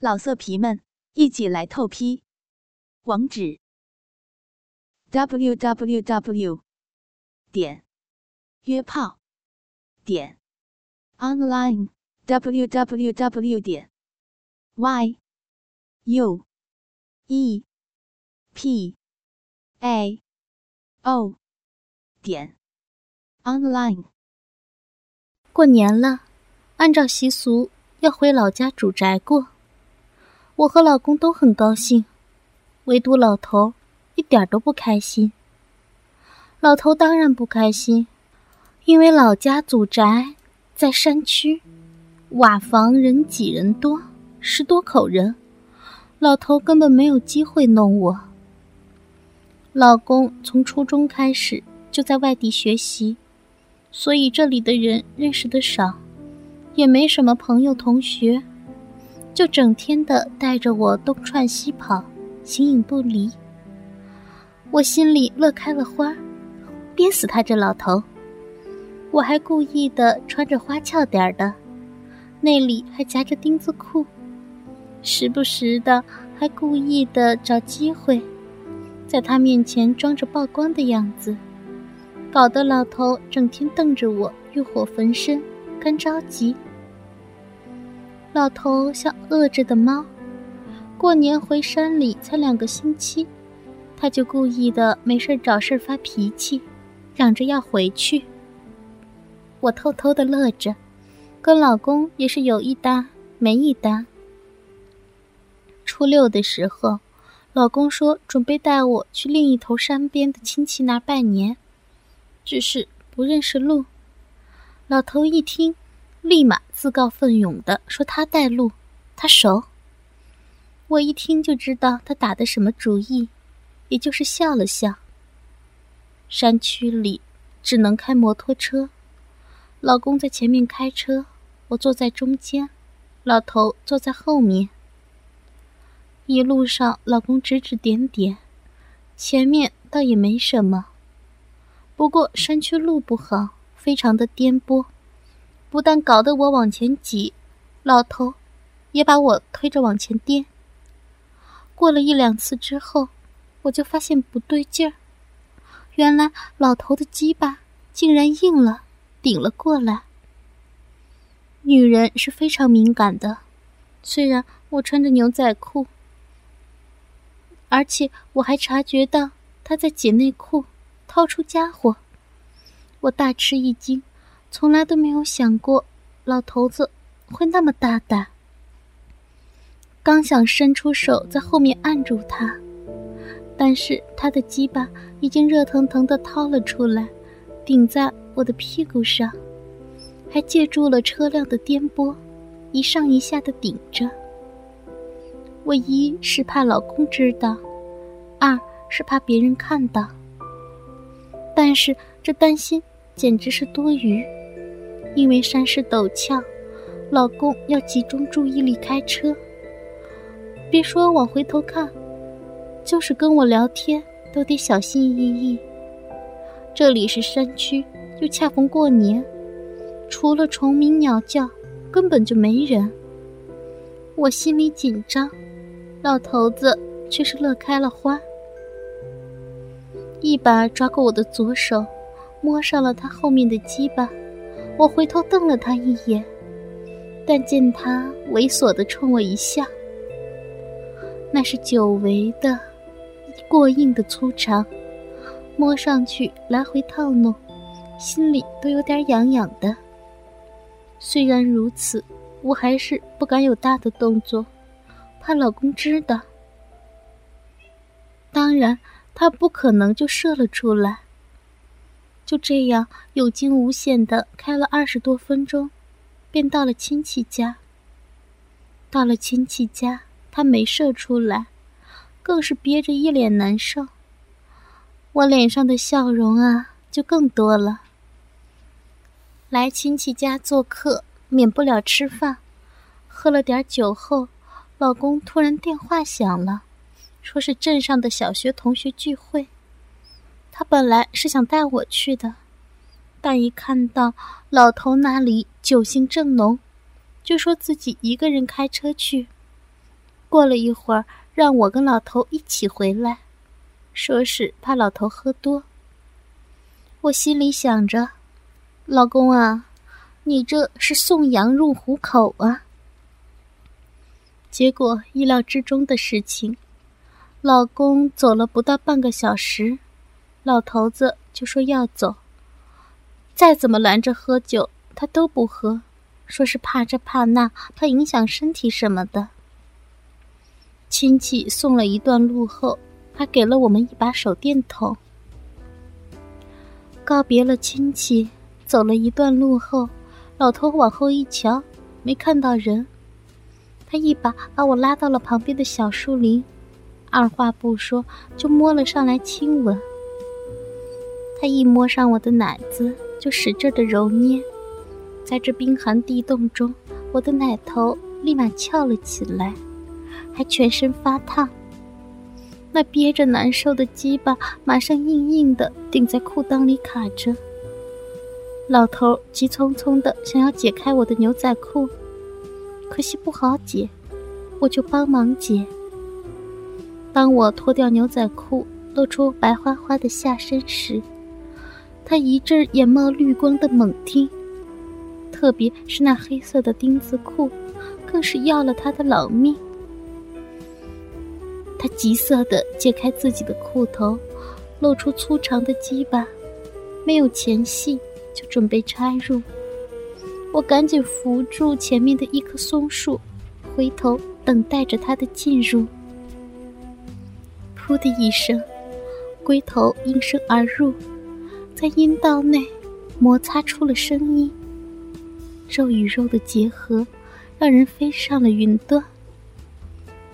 老色皮们，一起来透批！网址 www.约炮.online。过年了，按照习俗要回老家煮宅过。我和老公都很高兴，唯独老头一点都不开心。老头当然不开心，因为老家祖宅在山区，瓦房人挤人多，10多口人，老头根本没有机会弄我。老公从初中开始就在外地学习，所以这里的人认识的少，也没什么朋友同学，就整天的带着我东窜西跑，形影不离。我心里乐开了花，憋死他这老头。我还故意的穿着花俏点的，内里还夹着钉子裤，时不时的还故意的找机会在他面前装着曝光的样子，搞得老头整天瞪着我，欲火焚身，干着急。老头像饿着的猫，过年回山里才2个星期，他就故意的没事找事发脾气，嚷着要回去。我偷偷的乐着，跟老公也是有一搭没一搭。初6的时候，老公说准备带我去另一头山边的亲戚那拜年，只是不认识路。老头一听，立马自告奋勇的说他带路，他熟。我一听就知道他打的什么主意，也就是笑了笑。山区里只能开摩托车，老公在前面开车，我坐在中间，老头坐在后面。一路上老公指指点点，前面倒也没什么，不过山区路不好，非常的颠簸，不但搞得我往前挤，老头也把我推着往前颠。过了1、2次之后，我就发现不对劲儿，原来老头的鸡巴竟然硬了，顶了过来。女人是非常敏感的，虽然我穿着牛仔裤，而且我还察觉到她在解内裤，掏出家伙。我大吃一惊，从来都没有想过老头子会那么大胆。刚想伸出手在后面按住他，但是他的鸡巴已经热腾腾地掏了出来，顶在我的屁股上，还借助了车辆的颠簸，一上一下地顶着。我一是怕老公知道，二是怕别人看到，但是这担心简直是多余，因为山势陡峭，老公要集中注意力开车，别说往回头看，就是跟我聊天都得小心翼翼。这里是山区，又恰逢过年，除了虫鸣鸟叫根本就没人。我心里紧张，老头子却是乐开了花，一把抓过我的左手，摸上了他后面的鸡巴。我回头瞪了他一眼，但见他猥琐地冲我一笑，那是久违的过硬的粗长，摸上去来回套弄，心里都有点痒痒的。虽然如此，我还是不敢有大的动作，怕老公知道。当然他不可能就射了出来。就这样有惊无险地开了20多分钟，便到了亲戚家。到了亲戚家，他没射出来，更是憋着一脸难受。我脸上的笑容啊，就更多了。来亲戚家做客，免不了吃饭。喝了点酒后，老公突然电话响了，说是镇上的小学同学聚会。他本来是想带我去的，但一看到老头那里酒兴正浓，就说自己一个人开车去，过了一会儿让我跟老头一起回来，说是怕老头喝多。我心里想着，老公啊，你这是送羊入虎口啊。结果意料之中的事情，老公走了不到半个小时，老头子就说要走，再怎么拦着喝酒他都不喝，说是怕这怕那，怕影响身体什么的。亲戚送了一段路后，还给了我们一把手电筒。告别了亲戚，走了一段路后，老头往后一瞧，没看到人，他一把把我拉到了旁边的小树林，二话不说就摸了上来亲吻。他一摸上我的奶子，就使劲的揉捏，在这冰寒地冻中，我的奶头立马翘了起来，还全身发烫。那憋着难受的鸡巴马上硬硬的顶在裤裆里卡着。老头急匆匆的想要解开我的牛仔裤，可惜不好解，我就帮忙解。当我脱掉牛仔裤，露出白花花的下身时，他一阵眼冒绿光的猛听，特别是那黑色的丁字裤，更是要了他的老命。他急色地解开自己的裤头，露出粗长的鸡巴，没有前戏就准备插入。我赶紧扶住前面的一棵松树，回头等待着他的进入。噗的一声，龟头应声而入，在阴道内摩擦出了声音，肉与肉的结合让人飞上了云端。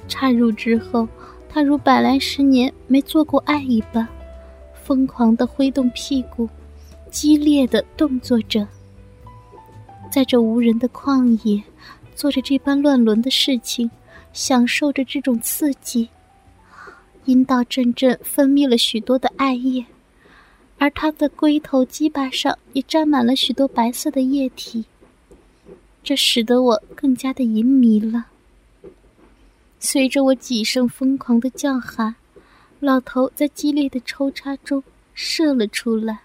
插入之后，他如百来十年没做过爱一般，疯狂地挥动屁股，激烈地动作着。在这无人的旷野，做着这般乱伦的事情，享受着这种刺激，阴道阵阵分泌了许多的爱液，而他的龟头鸡巴上也沾满了许多白色的液体，这使得我更加的淫迷了。随着我几声疯狂的叫喊，老头在激烈的抽插中射了出来。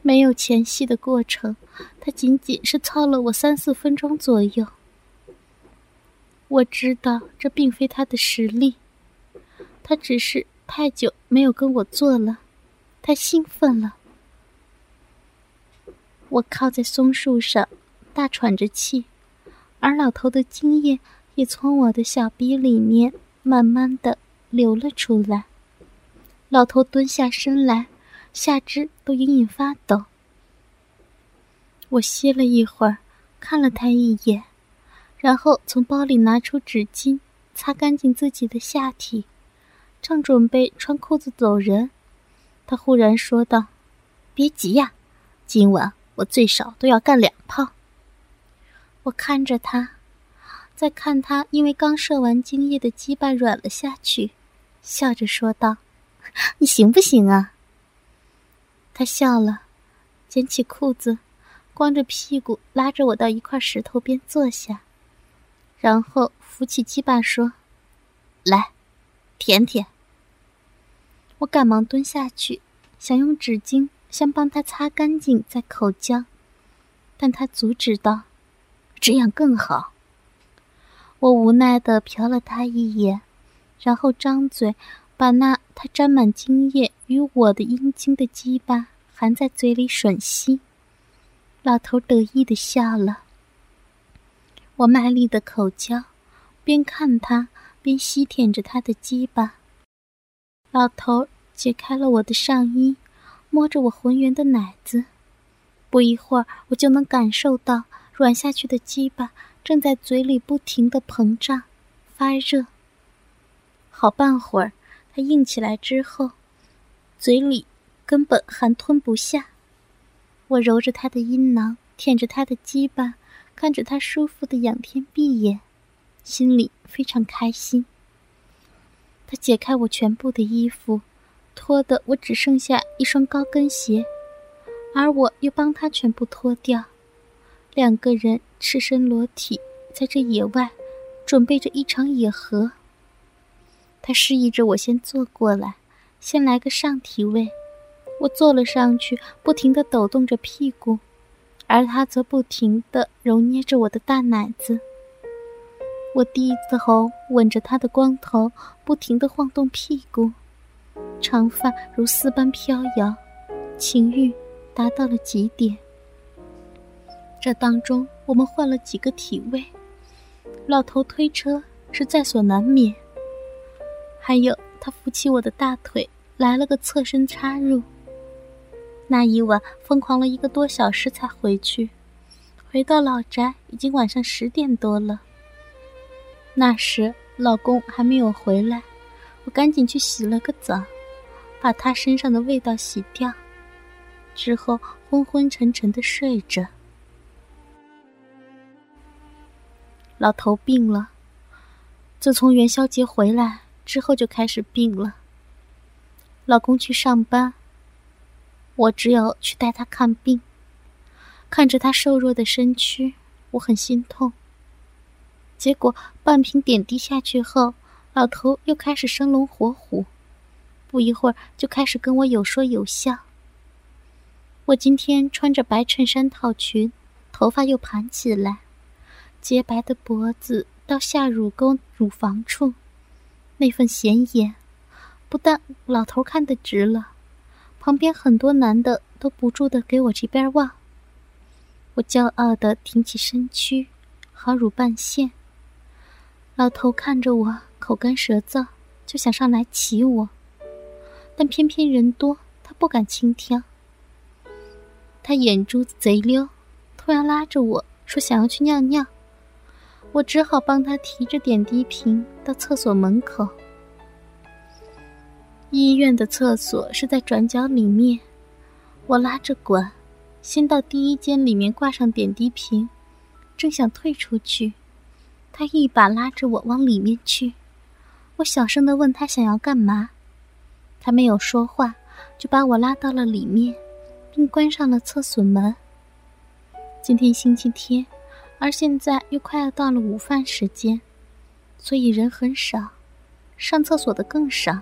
没有前戏的过程，他仅仅是操了我3-4分钟左右。我知道这并非他的实力，他只是太久没有跟我做了，太兴奋了。我靠在松树上，大喘着气，而老头的精液也从我的小鼻里面慢慢地流了出来。老头蹲下身来，下肢都隐隐发抖。我歇了一会儿，看了他一眼，然后从包里拿出纸巾擦干净自己的下体，正准备穿裤子走人，他忽然说道：“别急呀，今晚我最少都要干2炮。”我看着他，再看他因为刚射完精液的鸡巴软了下去，笑着说道：“你行不行啊？”他笑了，捡起裤子，光着屁股拉着我到一块石头边坐下，然后扶起鸡巴说：“来，舔舔。”我赶忙蹲下去，想用纸巾先帮他擦干净再口交，但他阻止道：“这样更好。”我无奈地瞟了他一眼，然后张嘴把那他沾满精液与我的阴茎的鸡巴含在嘴里吮吸。老头得意地笑了。我卖力地口交，边看他边吸舔着他的鸡巴。老头解开了我的上衣，摸着我浑圆的奶子，不一会儿我就能感受到软下去的鸡巴正在嘴里不停地膨胀发热。好半会儿它硬起来之后，嘴里根本含吞不下。我揉着它的阴囊，舔着它的鸡巴，看着它舒服的仰天闭眼，心里非常开心。它解开我全部的衣服，脱得我只剩下一双高跟鞋，而我又帮它全部脱掉。两个人赤身裸体在这野外准备着一场野合。他示意着我先坐过来，先来个上体位。我坐了上去，不停地抖动着屁股，而他则不停地揉捏着我的大奶子。我低头吻着他的光头，不停地晃动屁股，长发如丝般飘摇，情欲达到了极点。这当中我们换了几个体位，老头推车是在所难免，还有他扶起我的大腿来了个侧身插入。那一晚疯狂了1个多小时才回去，回到老宅已经晚上10点多了。那时老公还没有回来，我赶紧去洗了个澡，把他身上的味道洗掉，之后昏昏沉沉地睡着。老头病了，自从元宵节回来之后就开始病了。老公去上班，我只有去带他看病。看着他瘦弱的身躯，我很心痛。结果半瓶点滴下去后，老头又开始生龙活虎，不一会儿就开始跟我有说有笑。我今天穿着白衬衫套裙，头发又盘起来，洁白的脖子到下乳沟乳房处，那份显眼不但老头看得直了，旁边很多男的都不住地给我这边望。我骄傲地挺起身躯，好乳半现。老头看着我口干舌燥，就想上来骑我，但偏偏人多，他不敢轻佻。他眼珠子贼溜，突然拉着我说想要去尿尿，我只好帮他提着点滴瓶到厕所门口。医院的厕所是在转角里面，我拉着管，先到第一间里面挂上点滴瓶，正想退出去，他一把拉着我往里面去。我小声地问他想要干嘛，他没有说话，就把我拉到了里面，并关上了厕所门。今天星期天，而现在又快要到了午饭时间，所以人很少，上厕所的更少。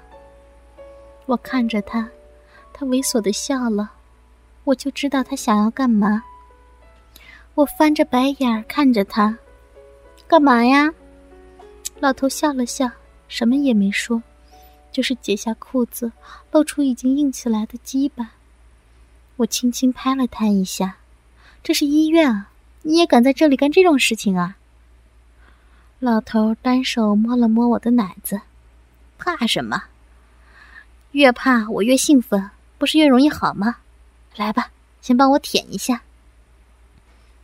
我看着他，他猥琐地笑了，我就知道他想要干嘛。我翻着白眼看着他，干嘛呀？老头笑了笑，什么也没说，就是解下裤子，露出已经硬起来的鸡巴。我轻轻拍了他一下，这是医院啊，你也敢在这里干这种事情啊？老头单手摸了摸我的奶子，怕什么？越怕我越兴奋，不是越容易好吗？来吧，先帮我舔一下。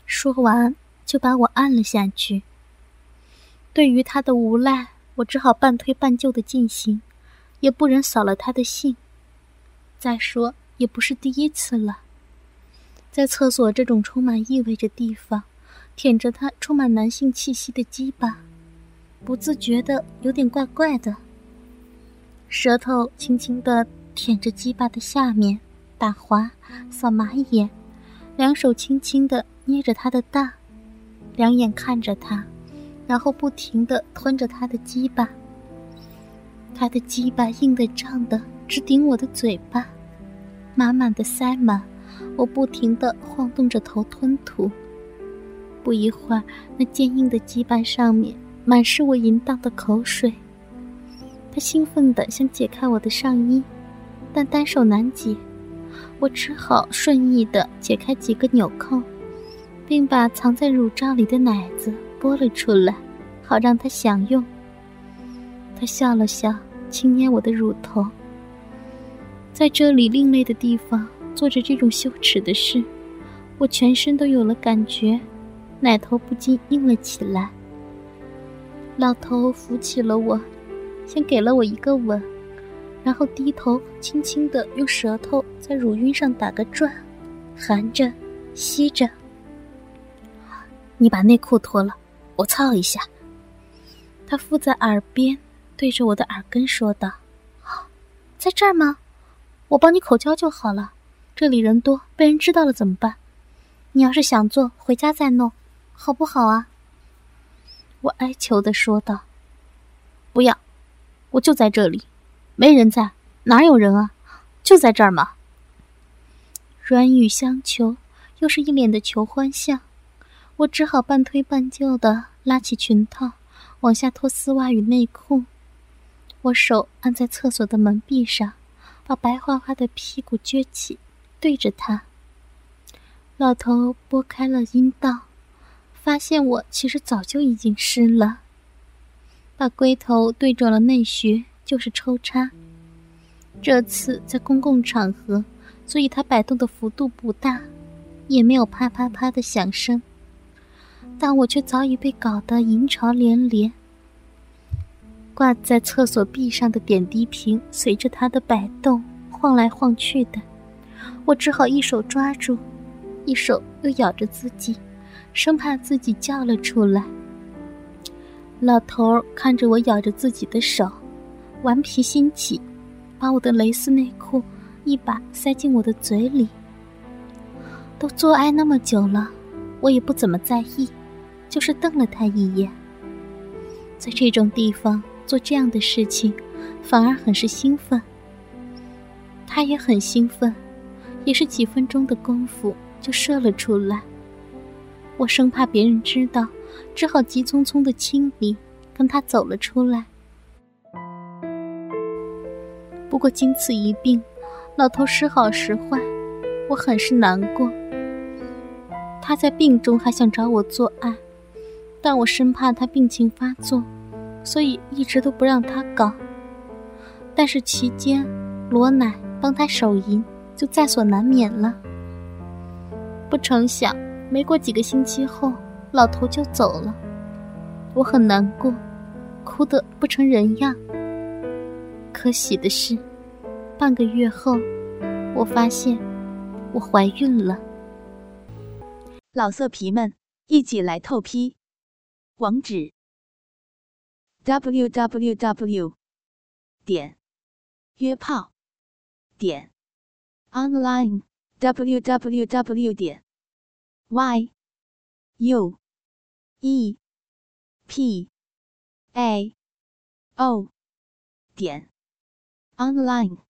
说完就把我按了下去。对于他的无赖，我只好半推半就的进行，也不忍扫了他的兴。再说也不是第一次了，在厕所这种充满意味着地方，舔着他充满男性气息的鸡巴，不自觉的有点怪怪的。舌头轻轻地舔着鸡巴的下面，打滑，扫马眼，两手轻轻地捏着他的大，两眼看着他，然后不停地吞着他的鸡巴。他的鸡巴硬的胀的直顶我的嘴巴，满满的塞满，我不停地晃动着头吞吐。不一会儿，那坚硬的鸡巴上面满是我淫荡的口水。他兴奋地想解开我的上衣，但单手难解，我只好顺意地解开几个纽扣，并把藏在乳罩里的奶子拨了出来，好让他享用。他笑了笑，轻捏我的乳头。在这里另类的地方做着这种羞耻的事，我全身都有了感觉，奶头不禁硬了起来。老头扶起了我，先给了我一个吻，然后低头轻轻地用舌头在乳晕上打个转，含着吸着。你把内裤脱了，我操一下。他附在耳边对着我的耳根说道。在这儿吗？我帮你口交就好了，这里人多，被人知道了怎么办？你要是想做，回家再弄好不好啊？我哀求地说道：“不要，我就在这里，没人在，哪有人啊？就在这儿嘛。”软语相求，又是一脸的求欢相，我只好半推半就地拉起裙套，往下脱丝袜与内裤。我手按在厕所的门壁上，把白花花的屁股撅起，对着他。老头拨开了阴道，发现我其实早就已经湿了，把龟头对准了内穴，就是抽插。这次在公共场合，所以他摆动的幅度不大，也没有啪啪啪的响声，但我却早已被搞得淫潮连连。挂在厕所壁上的点滴瓶随着他的摆动晃来晃去的，我只好一手抓住，一手又咬着自己，生怕自己叫了出来。老头看着我咬着自己的手，顽皮心起，把我的蕾丝内裤一把塞进我的嘴里。都做爱那么久了，我也不怎么在意，就是瞪了他一眼。在这种地方做这样的事情，反而很是兴奋。他也很兴奋，也是几分钟的功夫就射了出来。我生怕别人知道，只好急匆匆的清理，跟他走了出来。不过经此一病，老头时好时坏，我很是难过。他在病中还想找我做爱，但我生怕他病情发作，所以一直都不让他搞。但是期间罗奶帮他手淫，就在所难免了。不成想没过几个星期后，老头就走了。我很难过，哭得不成人样。可喜的是，半个月后，我发现我怀孕了。老色皮们，一起来透批！网址 www.约炮.online